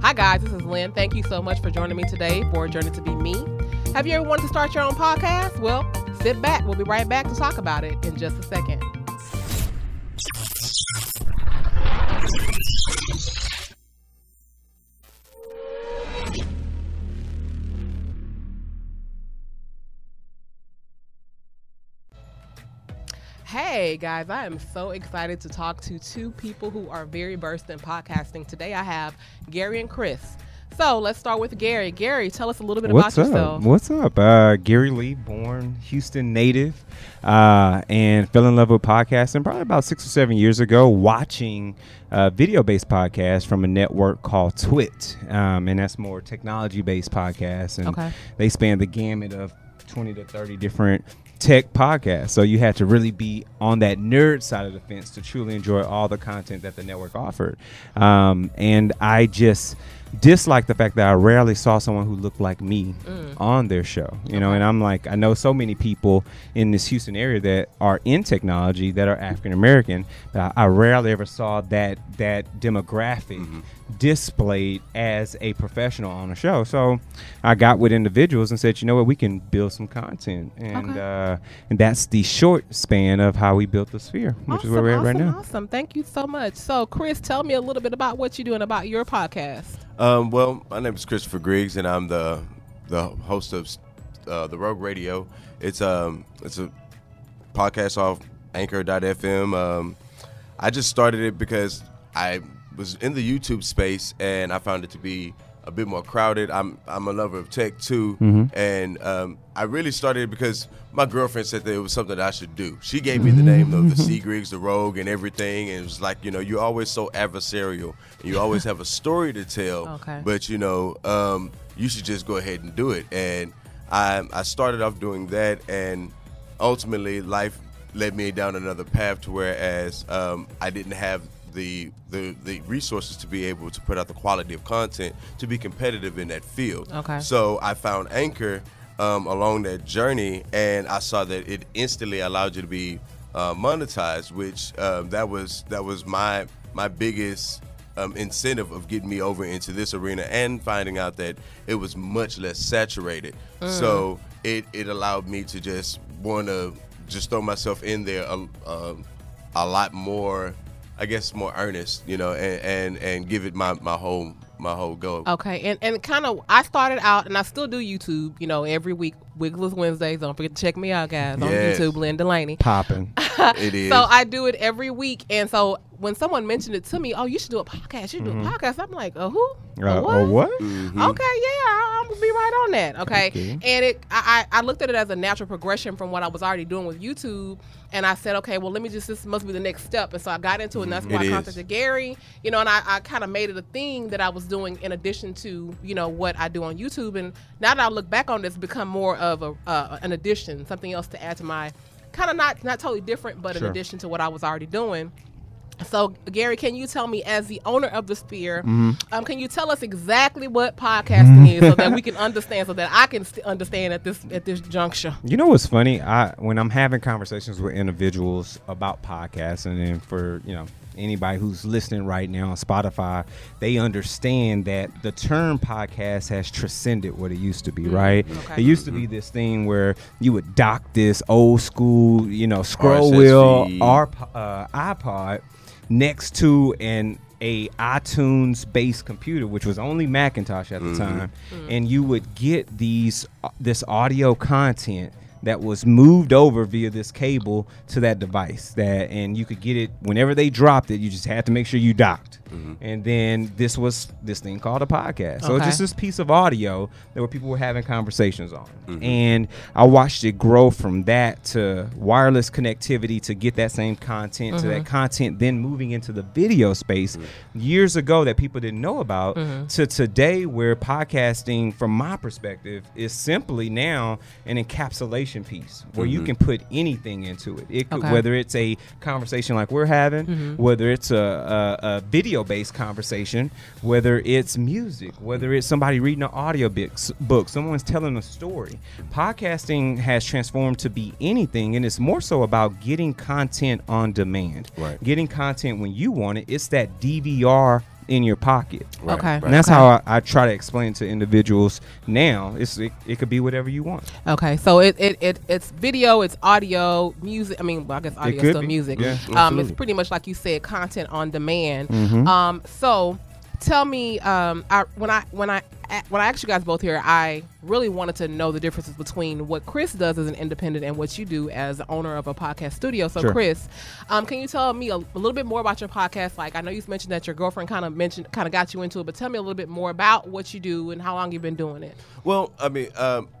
Hi guys, this is Lynn. Thank you so much for joining me today for Journey to Be Me. Have you ever wanted to start your own podcast? Well, sit back. We'll be right back to talk about it in just a second. Hey guys, I am so excited to talk to two people who are very versed in podcasting. Today I have Gary and Chris. So let's start with Gary. Gary, tell us a little bit about yourself. What's up? Gary Lee, born Houston native, and fell in love with podcasting probably about 6 or 7 years ago, watching video-based podcasts from a network called Twit, and that's more technology-based podcasts, and they span the gamut of 20 to 30 different tech podcast. So you had to really be on that nerd side of the fence to truly enjoy all the content that the network offered. And I just disliked the fact that I rarely saw someone who looked like me on their show, you know, and I'm like, I know so many people in this Houston area that are in technology that are African-American, that I rarely ever saw that demographic displayed as a professional on a show. So I got with individuals and said, you know what, we can build some content. And that's the short span of how we built the Sphere, which is where we're at right now. Awesome. Thank you so much. So Chris, tell me a little bit about what you do and about your podcast. Well, my name is Christopher Griggs, and I'm the host of The Rogue Radio. It's a podcast off Anchor.fm. I just started it because I was in the YouTube space, and I found it to be a bit more crowded. I'm a lover of tech, too, and I really started it because my girlfriend said that it was something that I should do. She gave me the name of the C. Griggs, the Rogue, and everything, and it was like, you know, you're always so adversarial. And you always have a story to tell, but, you know, you should just go ahead and do it. And I started off doing that, and ultimately life led me down another path to whereas I didn't have the resources to be able to put out the quality of content to be competitive in that field. So I found Anchor along that journey, and I saw that it instantly allowed you to be monetized, which that was my biggest incentive of getting me over into this arena, and finding out that it was much less saturated. So it allowed me to just want to just throw myself in there a lot more, I guess, more earnest, you know, and give it my whole go. And kind of, I started out, and I still do YouTube, you know, every week, Wigglers Wednesdays. Don't forget to check me out, guys, on YouTube, Lynn Delaney. Popping. It is. So I do it every week, and so when someone mentioned it to me, oh, you should do a podcast, I'm like, oh, who? What? Okay, yeah, I'm going to be right on that, And I looked at it as a natural progression from what I was already doing with YouTube, and I said, okay, well, let me just, this must be the next step, and so I got into it, and that's why I contacted Gary, you know, and I kind of made it a thing that I was doing in addition to, you know, what I do on YouTube, and now that I look back on this, it's become more of an addition, something else to add to my, kind of not totally different, but in addition to what I was already doing. So, Gary, can you tell me, as the owner of the Sphere, can you tell us exactly what podcasting is, so that we can understand, so that I can understand at this juncture? You know what's funny? When I'm having conversations with individuals about podcasting, and for, you know, anybody who's listening right now on Spotify, they understand that the term podcast has transcended what it used to be, right? It used to be this thing where you would dock this old school, you know, scroll wheel or iPod next to a iTunes-based computer, which was only Macintosh at the time, and you would get this audio content that was moved over via this cable to that device, and you could get it whenever they dropped it. You just had to make sure you docked. And then this was this thing called a podcast. So it's just this piece of audio that where people were having conversations on. And I watched it grow from that to wireless connectivity to get that same content, to that content then moving into the video space years ago that people didn't know about, to today where podcasting, from my perspective, is simply now an encapsulation piece where you can put anything into it. It could, whether it's a conversation like we're having, whether it's a video based conversation, whether it's music, whether it's somebody reading an audio book, someone's telling a story. Podcasting has transformed to be anything, and it's more so about getting content on demand, getting content when you want it. It's that DVR in your pocket. Right. Okay. Right. And that's how I try to explain to individuals now. It could be whatever you want. Okay. So it's video, it's audio, music. I mean, well, I guess audio is still music. Yeah, it's pretty much like you said, content on demand. Mm-hmm. So tell me, when I asked you guys both here, I really wanted to know the differences between what Chris does as an independent and what you do as the owner of a podcast studio. So, sure. Chris, can you tell me a little bit more about your podcast? Like, I know you mentioned that your girlfriend kind of got you into it, but tell me a little bit more about what you do and how long you've been doing it. Well, I mean,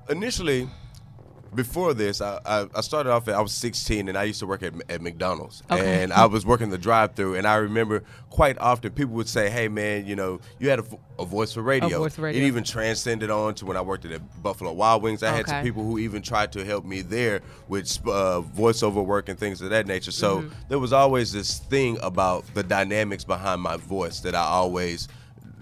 initially, before this, I started off, I was 16, and I used to work at McDonald's. Okay. And I was working the drive-thru, and I remember quite often people would say, hey, man, you know, you had a voice for radio. A voice for radio. It even transcended on to when I worked at Buffalo Wild Wings. I had some people who even tried to help me there with voiceover work and things of that nature. So there was always this thing about the dynamics behind my voice that I always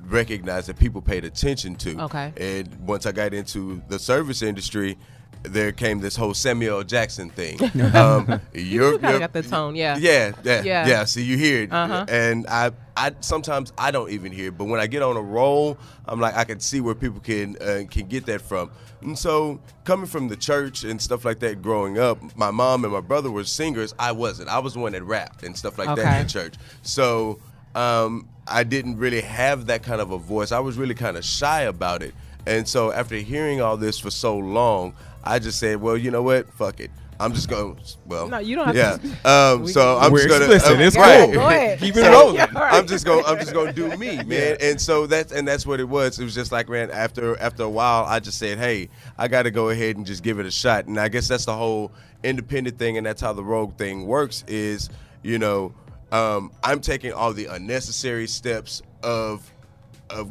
recognized that people paid attention to. Okay. And once I got into the service industry, there came this whole Samuel Jackson thing. You kind of got the tone, yeah. Yeah, so you hear it. Uh-huh. And I sometimes I don't even hear it, but when I get on a roll, I'm like, I can see where people can get that from. And so coming from the church and stuff like that growing up, my mom and my brother were singers. I wasn't. I was the one that rapped and stuff like that in church. So I didn't really have that kind of a voice. I was really kind of shy about it. And so after hearing all this for so long, I just said, well, you know what? Fuck it. I'm just going to, well. No, you don't have to. Yeah. So I'm just going to. Listen, it's cool. Go ahead. Keep it rolling. Yeah, right. I'm just going to do me, man. Yeah. And so that's what it was. It was just like, man, after a while, I just said, hey, I got to go ahead and just give it a shot. And I guess that's the whole independent thing, and that's how the Rogue thing works is, you know, I'm taking all the unnecessary steps of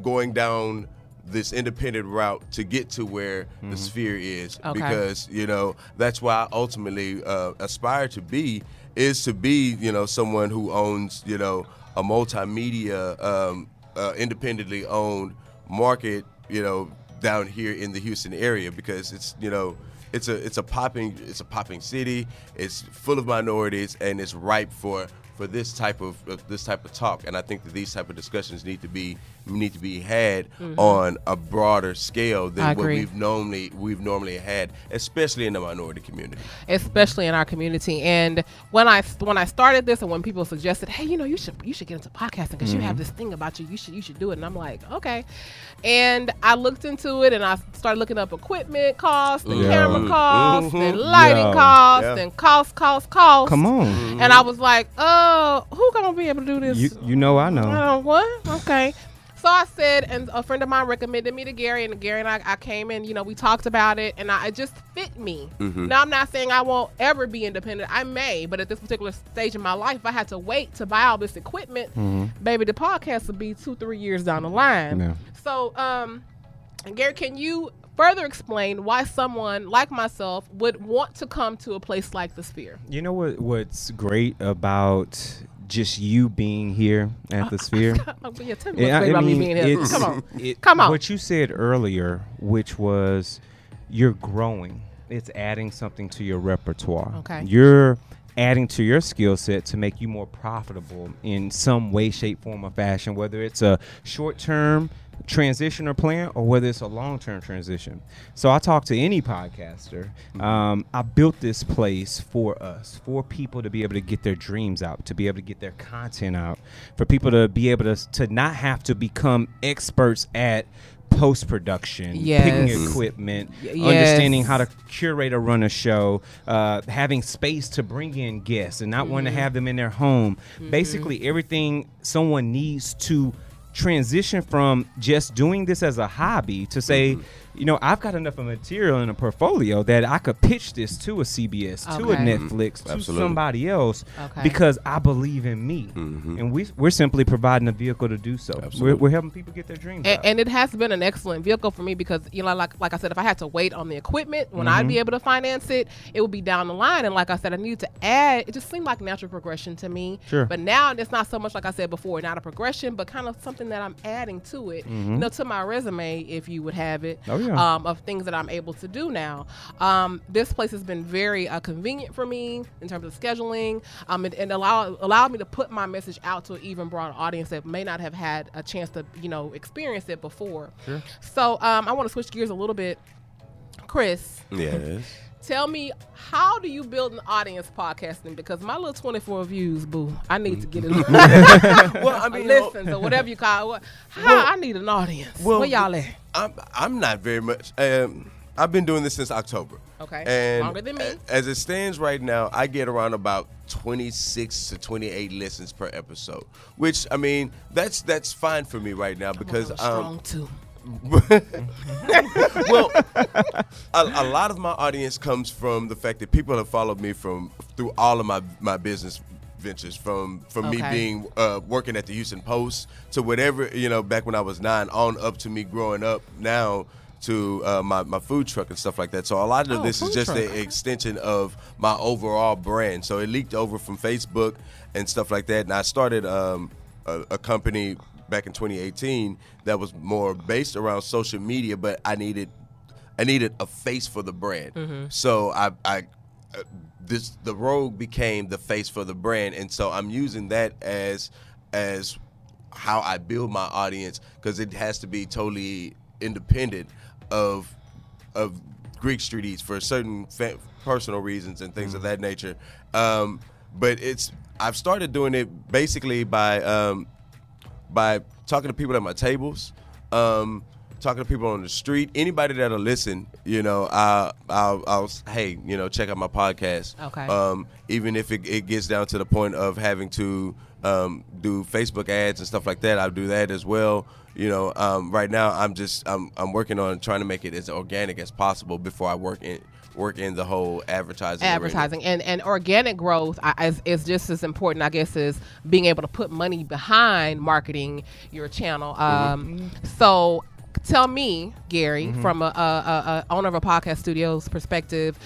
going down this independent route to get to where the Sphere is, because, you know, that's why I ultimately aspire to be, is to be, you know, someone who owns, you know, a multimedia, independently owned market, you know, down here in the Houston area, because it's, you know, it's a popping city, it's full of minorities, and it's ripe for this type of talk, and I think that these type of discussions need to be had on a broader scale than what we've normally had, especially in the minority community, especially in our community. And when I started this, and when people suggested, hey, you know, you should get into podcasting because you have this thing about you, you should do it, and I'm like, okay. And I looked into it, and I started looking up equipment costs, and camera costs, and lighting costs, and costs. Come on. And I was like, who gonna be able to do this? You know, I know. What? Okay. So I said, and a friend of mine recommended me to Gary, and Gary and I came in, you know, we talked about it, and it just fit me. Now, I'm not saying I won't ever be independent. I may, but at this particular stage in my life, if I had to wait to buy all this equipment, baby, the podcast would be 2-3 years down the line. Yeah. So, Gary, can you further explain why someone like myself would want to come to a place like the Sphere? You know what's great about just you being here at the Sphere? Yeah, tell me what's great about me being here. Come on. What you said earlier, which was you're growing. It's adding something to your repertoire. Okay. You're adding to your skill set to make you more profitable in some way, shape, form, or fashion, whether it's a short-term transition or plan, or whether it's a long-term transition. So I talk to any podcaster. I built this place for us, for people to be able to get their dreams out, to be able to get their content out, for people to be able to not have to become experts at post-production, picking equipment, understanding how to curate or run a show, having space to bring in guests and not wanting to have them in their home. Basically everything someone needs to transition from just doing this as a hobby to say, you know, I've got enough of material in a portfolio that I could pitch this to a CBS, to a Netflix, to somebody else, because I believe in me. And we're simply providing a vehicle to do so. We're helping people get their dreams out. And it has been an excellent vehicle for me because, you know, like I said, if I had to wait on the equipment, when I'd be able to finance it, it would be down the line. And like I said, I needed to add, it just seemed like natural progression to me. But now it's not so much, like I said before, not a progression, but kind of something something that I'm adding to it, you know, to my resume, if you would have it, of things that I'm able to do now. This place has been very convenient for me in terms of scheduling, and allowed me to put my message out to an even broader audience that may not have had a chance to, you know, experience it before. Sure. So I want to switch gears a little bit. Chris. Yes. Tell me, how do you build an audience podcasting? Because my little 24 views, boo, I need to get it. Well, I mean, listens or whatever you call it. I need an audience. Well, where y'all at? I'm not very much. I've been doing this since October. Okay, and longer than me. As it stands right now, I get around about 26 to 28 listens per episode, which, I mean, that's fine for me right now because I'm strong too. Well, a lot of my audience comes from the fact that people have followed me through all of my business ventures, from me being working at the Houston Post to whatever, you know, back when I was 9 on up to me growing up now to my food truck and stuff like that. So a lot of this is just an extension of my overall brand. So it leaked over from Facebook and stuff like that. And I started a company back in 2018 that was more based around social media, but I needed a face for the brand. So The Rogue became the face for the brand, and so I'm using that as how I build my audience, because it has to be totally independent of Greek Street Eats for certain personal reasons and things of that nature. But I've started doing it basically by talking to people at my tables, talking to people on the street, anybody that'll listen, you know, I'll hey, you know, check out my podcast. Okay. Even if it gets down to the point of having to do Facebook ads and stuff like that, I'll do that as well. You know, right now I'm working on trying to make it as organic as possible before I work in the whole advertising arena. and organic growth is just as important, I guess, as being able to put money behind marketing your channel. So tell me, Gary, from a owner of a podcast studio's perspective,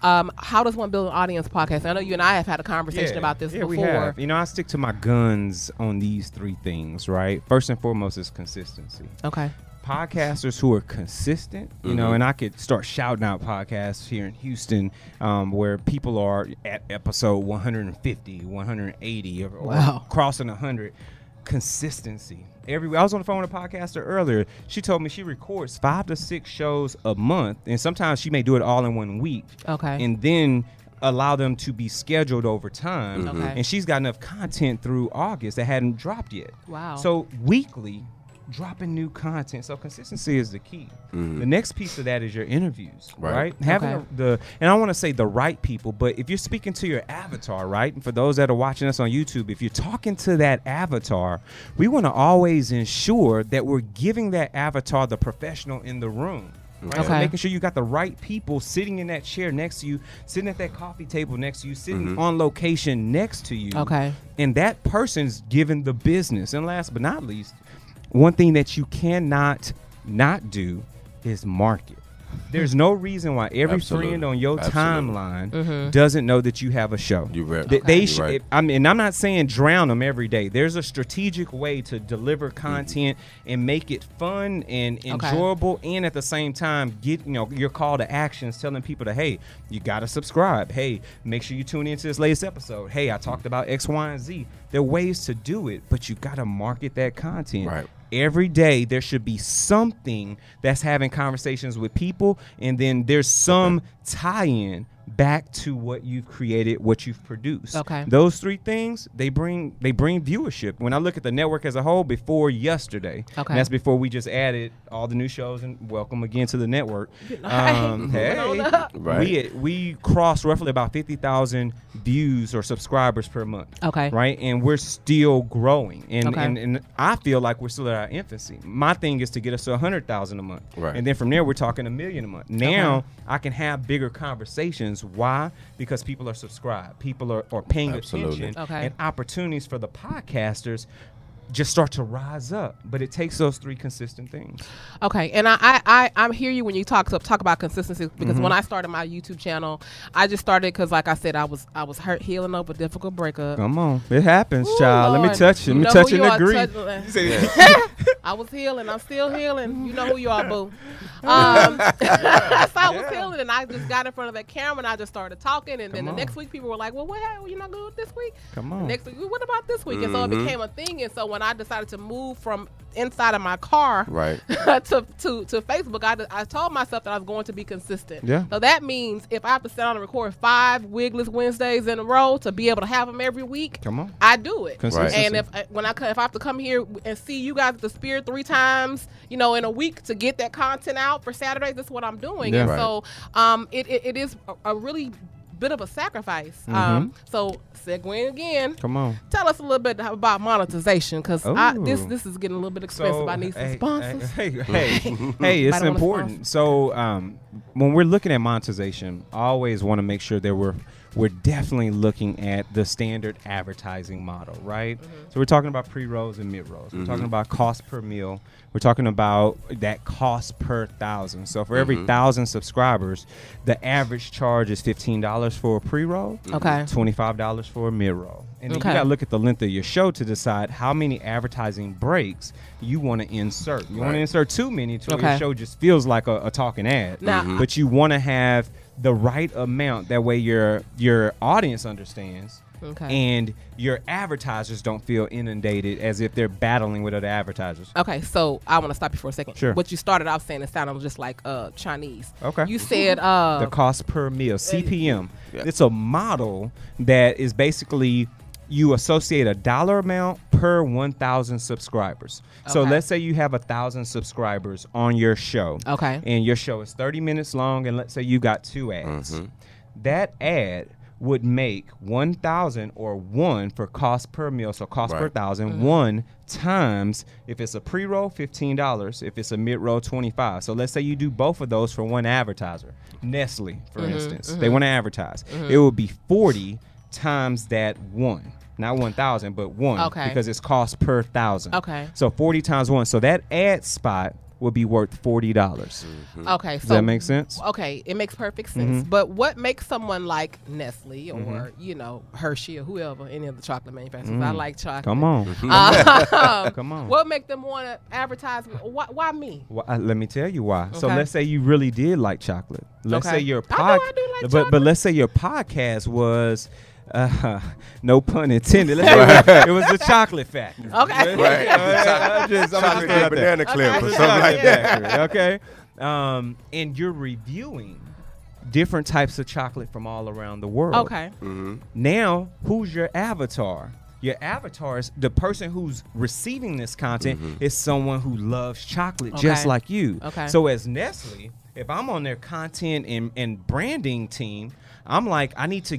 how does one build an audience podcast? I know you and I have had a conversation about this before. We have. You know, I stick to my guns on these three things, right? First and foremost is consistency. Okay. Podcasters who are consistent, you know, and I could start shouting out podcasts here in Houston where people are at episode 150, 180, or crossing 100. Consistency. I was on the phone with a podcaster earlier. She told me she records 5 to 6 shows a month, and sometimes she may do it all in one week. Okay. And then allow them to be scheduled over time. Okay. And she's got enough content through August that hadn't dropped yet. Wow. So weekly, dropping new content. So consistency is the key. The next piece of that is your interviews, right? Having and I want to say the right people, but if you're speaking to your avatar, right? And for those that are watching us on YouTube, if you're talking to that avatar, we want to always ensure that we're giving that avatar the professional in the room. Right? Okay. So making sure you got the right people sitting in that chair next to you, sitting at that coffee table next to you, sitting on location next to you. Okay. And that person's giving the business. And last but not least, one thing that you cannot not do is market. There's no reason why every friend on your timeline doesn't know that you have a show. You're right. I mean, I'm not saying drown them every day. There's a strategic way to deliver content and make it fun and enjoyable, and at the same time get, you know, your call to actions, telling people to, hey, you got to subscribe. Hey, make sure you tune into this latest episode. Hey, I talked about X, Y, and Z. There are ways to do it, but you got to market that content. Right. Every day there should be something that's having conversations with people, and then there's some tie-in back to what you've created, what you've produced. Okay. Those three things, they bring viewership. When I look at the network as a whole before yesterday, and that's before we just added all the new shows, and welcome again to the network. We crossed roughly about 50,000 views or subscribers per month. Okay. Right? And we're still growing. And, and I feel like we're still at our infancy. My thing is to get us to 100,000 a month. Right. And then from there, we're talking 1 million a month. Now I can have bigger conversations. Why? Because people are subscribed. People are paying attention. And opportunities for the podcasters just start to rise up. But it takes those three consistent things. Okay, and I hear you when you talk about consistency, because when I started my YouTube channel, I just started because, like I said, I was hurt, healing over a difficult breakup. Come on, it happens, ooh, child. Lord. Let me touch you. Let me touch and agree. I was healing. I'm still healing. You know who you are, boo. So I was healing, and I just got in front of that camera, and I just started talking. And then the next week, people were like, well, what happened? You're not good this week? Come on. Next week, what about this week? And so it became a thing. And so when I decided to move from inside of my car to Facebook, I told myself that I was going to be consistent. Yeah. So that means if I have to sit down and record 5 Wigglers Wednesdays in a row to be able to have them every week, I do it. Right. And if I have to come here and see you guys at the Sphere 3 times, you know, in a week to get that content out for Saturdays, that's what I'm doing. Yeah, and so it is a really bit of a sacrifice. So segueing again, come on, tell us a little bit about monetization, because this is getting a little bit expensive. So I need some sponsors. Hey, it's important. So when we're looking at monetization, I always want to make sure that we're definitely looking at the standard advertising model, right? So we're talking about pre-rolls and mid-rolls. We're talking about cost per meal. We're talking about that cost per 1,000. So for every 1,000 subscribers, the average charge is $15 for a pre-roll, $25 for a mid-roll. And then you got to look at the length of your show to decide how many advertising breaks you want to insert. You want to insert too many to where your show just feels like a talking ad. But you want to have the right amount. That way your audience understands. And your advertisers don't feel inundated as if they're battling with other advertisers. Okay, so I want to stop you for a second. Sure. What you started off saying, it sounded just like Chinese. Okay. You said... the cost per meal, CPM. Yeah. It's a model that is basically... you associate a dollar amount per 1,000 subscribers. Okay. So let's say you have 1,000 subscribers on your show. Okay. And your show is 30 minutes long, and let's say you got 2 ads. That ad would make 1,000 or 1 for cost per meal, so cost per 1,000, 1 times, if it's a pre-roll, $15, if it's a mid-roll, $25. So let's say you do both of those for one advertiser. Nestle, for instance, they want to advertise. It would be 40 times that 1. Not 1,000, but 1. Okay. Because it's cost per 1,000. Okay. So 40 times 1. So that ad spot would be worth $40. Okay. Does that make sense? Okay. It makes perfect sense. But what makes someone like Nestle or, you know, Hershey or whoever, any of the chocolate manufacturers, I like chocolate. Come on. Come on. What make them want to advertise? Why me? Well, let me tell you why. Okay. So let's say you really did like chocolate. Let's say your podcast. I do like chocolate. But let's say your podcast was... no pun intended. It was the Chocolate Factory. Okay. Right. I'm just banana clip or something like that. Okay. And you're reviewing different types of chocolate from all around the world. Okay. Now, who's your avatar? Your avatar is the person who's receiving this content is someone who loves chocolate just like you. Okay. So as Nestle, if I'm on their content and branding team, I'm like, I need to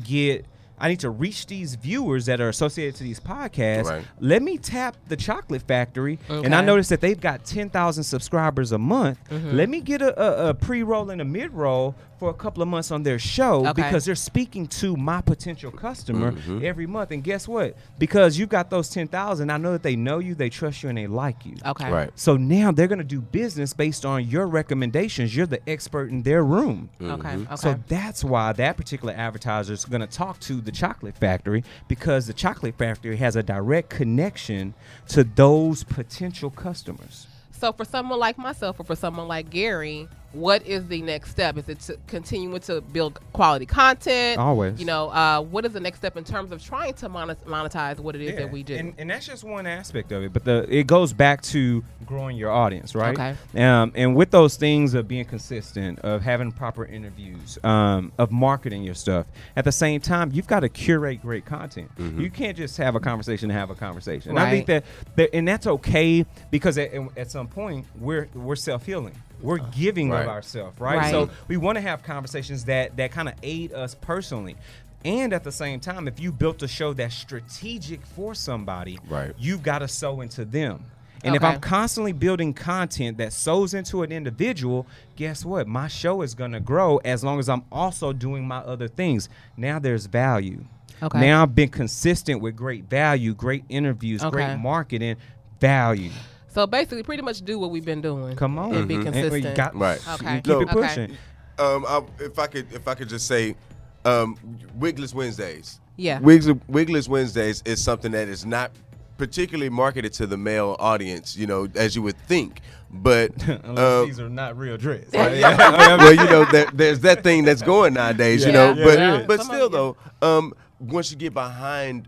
reach these viewers that are associated to these podcasts. Right. Let me tap the Chocolate Factory. Okay. And I noticed that they've got 10,000 subscribers a month. Let me get a pre-roll and a mid-roll for a couple of months on their show because they're speaking to my potential customer every month. And guess what? Because you've got those 10,000, I know that they know you, they trust you, and they like you. Okay. Right. So now they're going to do business based on your recommendations. You're the expert in their room. Okay. So that's why that particular advertiser is going to talk to the Chocolate Factory, because the Chocolate Factory has a direct connection to those potential customers. So for someone like myself or for someone like Gary, what is the next step? Is it to continuing to build quality content? Always. You know, what is the next step in terms of trying to monetize what it is that we do? And that's just one aspect of it, but it goes back to growing your audience, right? Okay. And with those things of being consistent, of having proper interviews, of marketing your stuff, at the same time, you've got to curate great content. You can't just have a conversation to have a conversation. Right. And I think and that's okay, because at some point, we're self-healing. We're giving of ourselves, right? So we want to have conversations that kind of aid us personally. And at the same time, if you built a show that's strategic for somebody, you've got to sow into them. And if I'm constantly building content that sows into an individual, guess what? My show is going to grow as long as I'm also doing my other things. Now there's value. Okay. Now I've been consistent with great value, great interviews, great marketing. value. So basically, pretty much do what we've been doing. Come on, and be consistent. And right. Okay. And keep it pushing. If I could just say, Wigglers Wednesdays. Yeah. Wigglers Wednesdays is something that is not particularly marketed to the male audience, you know, as you would think. But these are not real dreads. Right? Well, you know, there's that thing that's going nowadays, you know. Yeah, but still, though, once you get behind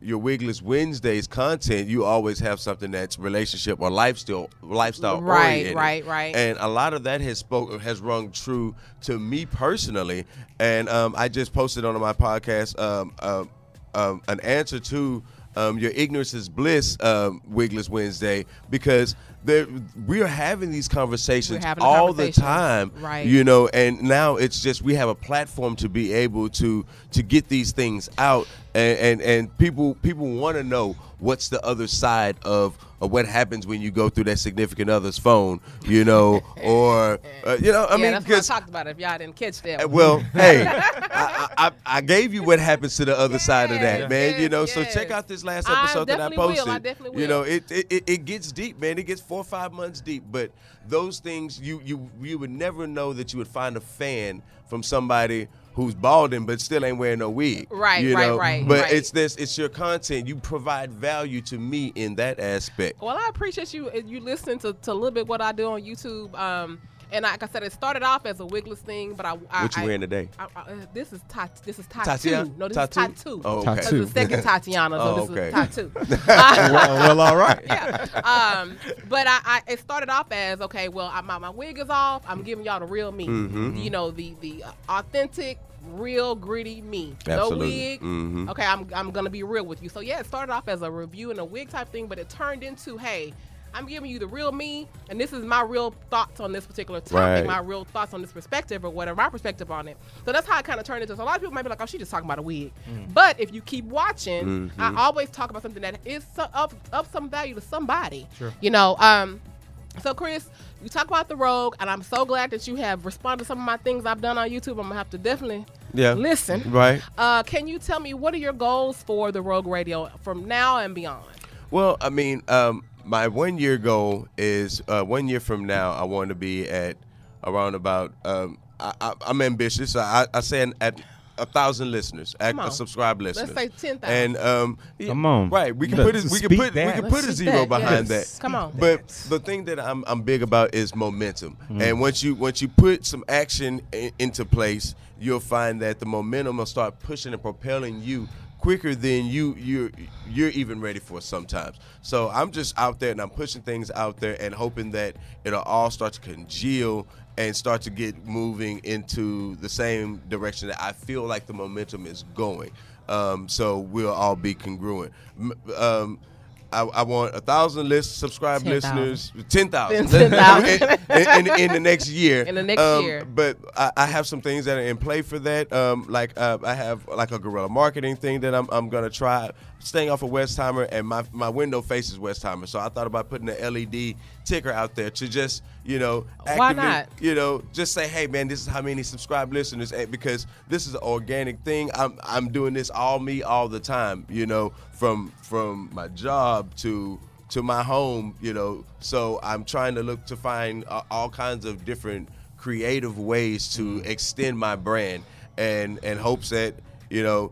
your Wigglers Wednesdays content, you always have something that's relationship or lifestyle oriented. Right. And a lot of that has rung true to me personally. And I just posted on my podcast an answer to your ignorance is bliss, Wigglers Wednesday, because we are having these conversations all the time, right? You know, and now it's just we have a platform to be able to get these things out, and people want to know what's the other side of what happens when you go through that significant other's phone, you know, or you know, I mean, because I talked about it. If y'all didn't catch that, well, hey, I gave you what happens to the other side of that, man. You know, so check out this last episode that I posted. I definitely will. You know, it gets deep, man. It gets 4 or 5 months deep, but those things you would never know that you would find a fan from somebody who's balding but still ain't wearing no wig. Right. But it's your content. You provide value to me in that aspect. Well, I appreciate you listening to a little bit what I do on YouTube. And like I said, it started off as a Wigglers thing, but I what you wearing today? This is Tatiana. Oh, okay. That's the second Tatiana, so this is Tattoo. well, all right. Yeah. But it started off as, okay, well, my wig is off. I'm giving y'all the real me. Mm-hmm. You know, the authentic, real gritty me. Absolutely. No wig. Mm-hmm. Okay, I'm gonna be real with you. So yeah, it started off as a review and a wig type thing, but it turned into, hey, I'm giving you the real me, and this is my real thoughts on this particular topic, my real thoughts on this perspective or whatever, my perspective on it. So that's how I kind of turned into. So a lot of people might be like, oh, she's just talking about a wig. Mm. But if you keep watching, I always talk about something that is of some value to somebody. Sure. You know, so Chris, you talk about The Rogue, and I'm so glad that you have responded to some of my things I've done on YouTube. I'm going to have to definitely listen. Right. Can you tell me what are your goals for The Rogue Radio from now and beyond? Well, I mean, my 1 year goal is 1 year from now, I want to be at around about, I'm ambitious. I say at 1,000 listeners, subscribed listeners. Let's say 10,000. And come on, right? We can put a zero behind that. Come on. But the thing that I'm big about is momentum. Mm-hmm. And once you put some action into place, you'll find that the momentum will start pushing and propelling you quicker than you're even ready for sometimes. So I'm just out there and I'm pushing things out there and hoping that it'll all start to congeal and start to get moving into the same direction that I feel like the momentum is going. So we'll all be congruent. I want 1,000 subscribed listeners, 10,000 in the next year. In the next year. But I have some things that are in play for that. I have like a guerrilla marketing thing that I'm gonna try. Staying off of Westheimer, and my window faces Westheimer, so I thought about putting an LED ticker out there to just, you know, why not? You know, just say, hey man, this is how many subscribed listeners, because this is an organic thing. I'm doing this all me all the time, you know, from my job to my home, you know. So I'm trying to look to find all kinds of different creative ways to extend my brand, and hopes that, you know,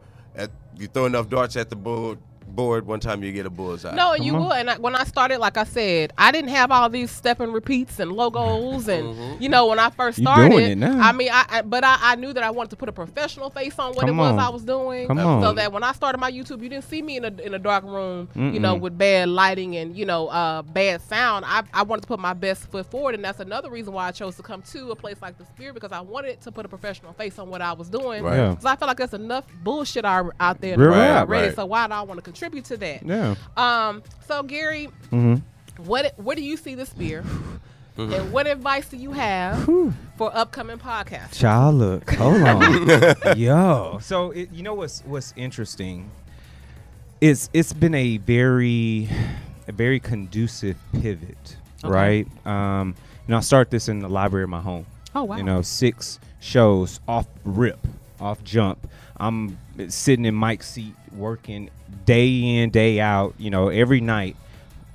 you throw enough darts at the board, one time you get a bullseye. No, and you will. And when I started, like I said, I didn't have all these step and repeats and logos, and you know, when I first started, doing it now. I mean, I knew that I wanted to put a professional face on what I was doing, so that when I started my YouTube, you didn't see me in a dark room, you know, with bad lighting and, you know, bad sound. I wanted to put my best foot forward, and that's another reason why I chose to come to a place like the Sphere, because I wanted to put a professional face on what I was doing. Right. Yeah. So I felt like there's enough bullshit out there already. Right. So why do I want to contribute to that? Yeah. So Gary, what do you see the Sphere, and what advice do you have for upcoming podcasts? Child, look, hold on, yo. So you know what's interesting? It's been a very conducive pivot, right? You know, I started this in the library of my home. Oh wow! You know, 6 shows off jump. I'm sitting in Mike's seat working day in, day out, you know, every night,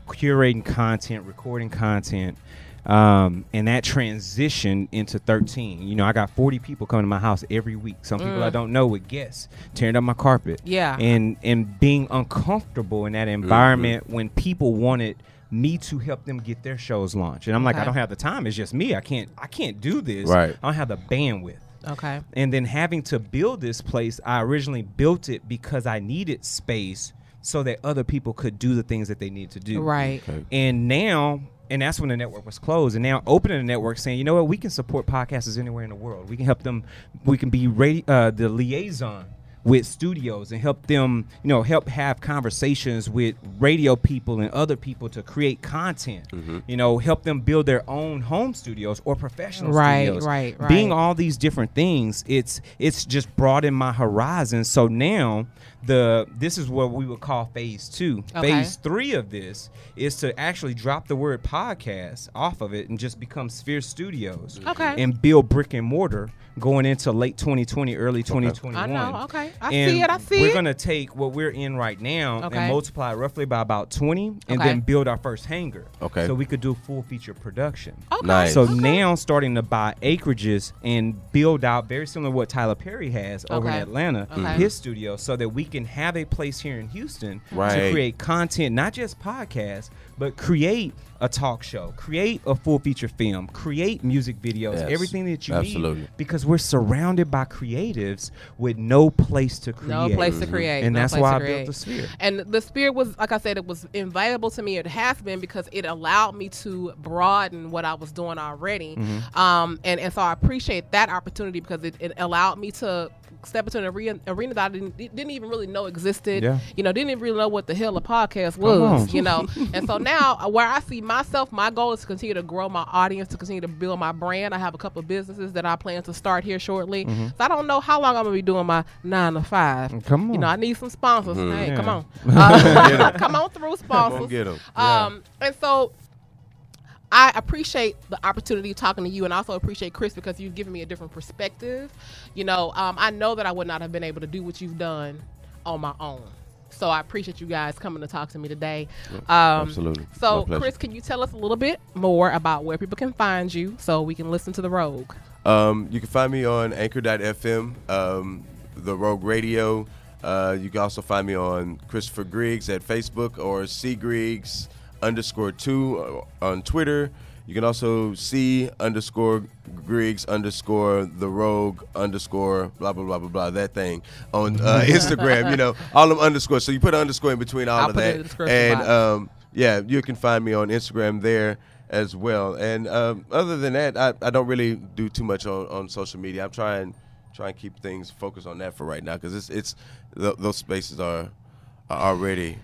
curating content, recording content, and that transitioned into 13. You know, I got 40 people coming to my house every week. Some people I don't know with guests tearing up my carpet. Yeah. And being uncomfortable in that environment when people wanted me to help them get their shows launched. And I'm like, I don't have the time. It's just me. I can't do this. Right. I don't have the bandwidth. Okay. And then having to build this place, I originally built it because I needed space so that other people could do the things that they need to do. Right. Okay. And now, and that's when the network was closed. And now opening the network, saying, you know what, we can support podcasters anywhere in the world. We can help them. We can be the liaison with studios and help them, you know, help have conversations with radio people and other people to create content, you know, help them build their own home studios or professional studios. Right. Being all these different things, it's just broadened my horizon. So now this is what we would call phase 2. Okay. Phase 3 of this is to actually drop the word podcast off of it and just become Sphere Studios and build brick and mortar going into late 2020, early 2021. I know, I see it. We're going to take what we're in right now and multiply roughly by about 20 and then build our first hangar. Okay. So we could do full feature production. Okay. Nice. So now starting to buy acreages and build out very similar to what Tyler Perry has over in Atlanta, his studio, so that we can have a place here in Houston to create content, not just podcasts, but create a talk show, create a full feature film, create music videos, everything that you need, because we're surrounded by creatives with no place to create. And that's why I built the Sphere. And the Sphere was, like I said, it was invaluable to me. It has been, because it allowed me to broaden what I was doing already. And so I appreciate that opportunity, because it allowed me to step into an arena that I didn't even really know existed. Yeah. You know, didn't even really know what the hell a podcast was, you know. And so now, where I see myself, my goal is to continue to grow my audience, to continue to build my brand. I have a couple of businesses that I plan to start here shortly. So I don't know how long I'm going to be doing my 9 to 5. Come on. You know, I need some sponsors. Hey, come on. Come on through, sponsors. Go get 'em. And so I appreciate the opportunity talking to you, and also appreciate Chris, because you've given me a different perspective. You know, I know that I would not have been able to do what you've done on my own. So I appreciate you guys coming to talk to me today. Absolutely. So, Chris, can you tell us a little bit more about where people can find you so we can listen to The Rogue? You can find me on Anchor.fm, The Rogue Radio. You can also find me on Christopher Griggs at Facebook, or cgriggs_2 on Twitter. You can also c_Griggs_the_rogue_blah blah blah blah blah that thing on Instagram. You know, all of underscores. So you put an underscore in between all of that, and yeah, you can find me on Instagram there as well. And other than that, I don't really do too much on social media. I'm trying to keep things focused on that for right now, because those spaces are already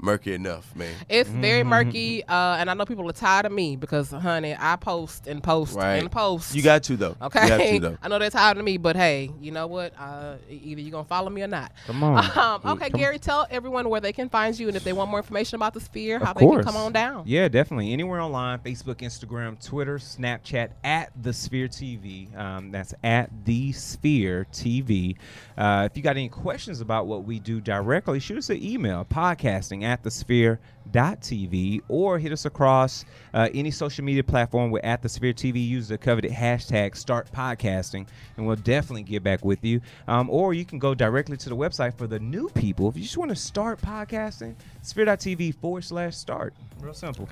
murky enough, man. It's very murky, and I know people are tired of me, because, honey, I post and post and post. You got to, though. Okay? You have to, though. I know they're tired of me, but, hey, you know what? Either you're going to follow me or not. Come on. Okay, come Gary, tell everyone where they can find you, and if they want more information about the Sphere, how they can come on down. Yeah, definitely. Anywhere online, Facebook, Instagram, Twitter, Snapchat, at The Sphere TV. That's at The Sphere TV. If you got any questions about what we do directly, shoot us an email, podcasting@thesphere.tv, or hit us across any social media platform with @thesphere TV. Use the coveted hashtag #StartPodcasting, and we'll definitely get back with you. Or you can go directly to the website for the new people. If you just want to start podcasting, sphere.tv/start. Real simple.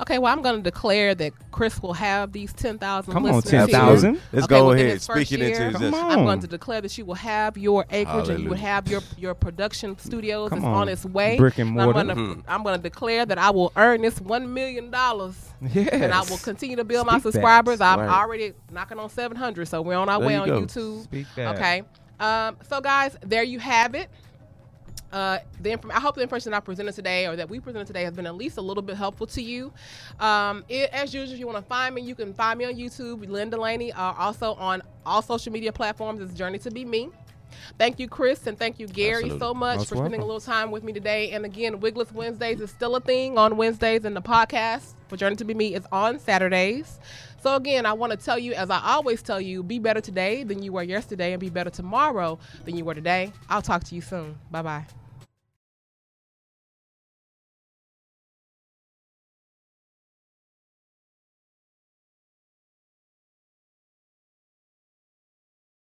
Okay, well, I'm going to declare that Chris will have these 10,000 listeners. Come on, 10,000. Let's go ahead. Speak it into existence. I'm going to declare that you will have your acreage, and you will have your production studios. It's on its way. Brick and mortar. I'm going to declare that I will earn this $1 million. Yes. And I will continue to build my subscribers. I'm already knocking on 700, so we're on our way on YouTube. Speak that. Okay. So, guys, there you have it. I hope the information that I presented today, or that we presented today, has been at least a little bit helpful to you. As usual, if you want to find me, you can find me on YouTube, Lynn Delaney, also on all social media platforms. It's Journey to Be Me. Thank you, Chris, and thank you, Gary, so much for spending a little time with me today. And again, Wigglers Wednesdays is still a thing on Wednesdays, and the podcast for Journey to Be Me is on Saturdays. So again, I want to tell you, as I always tell you, be better today than you were yesterday, and be better tomorrow than you were today. I'll talk to you soon. Bye-bye.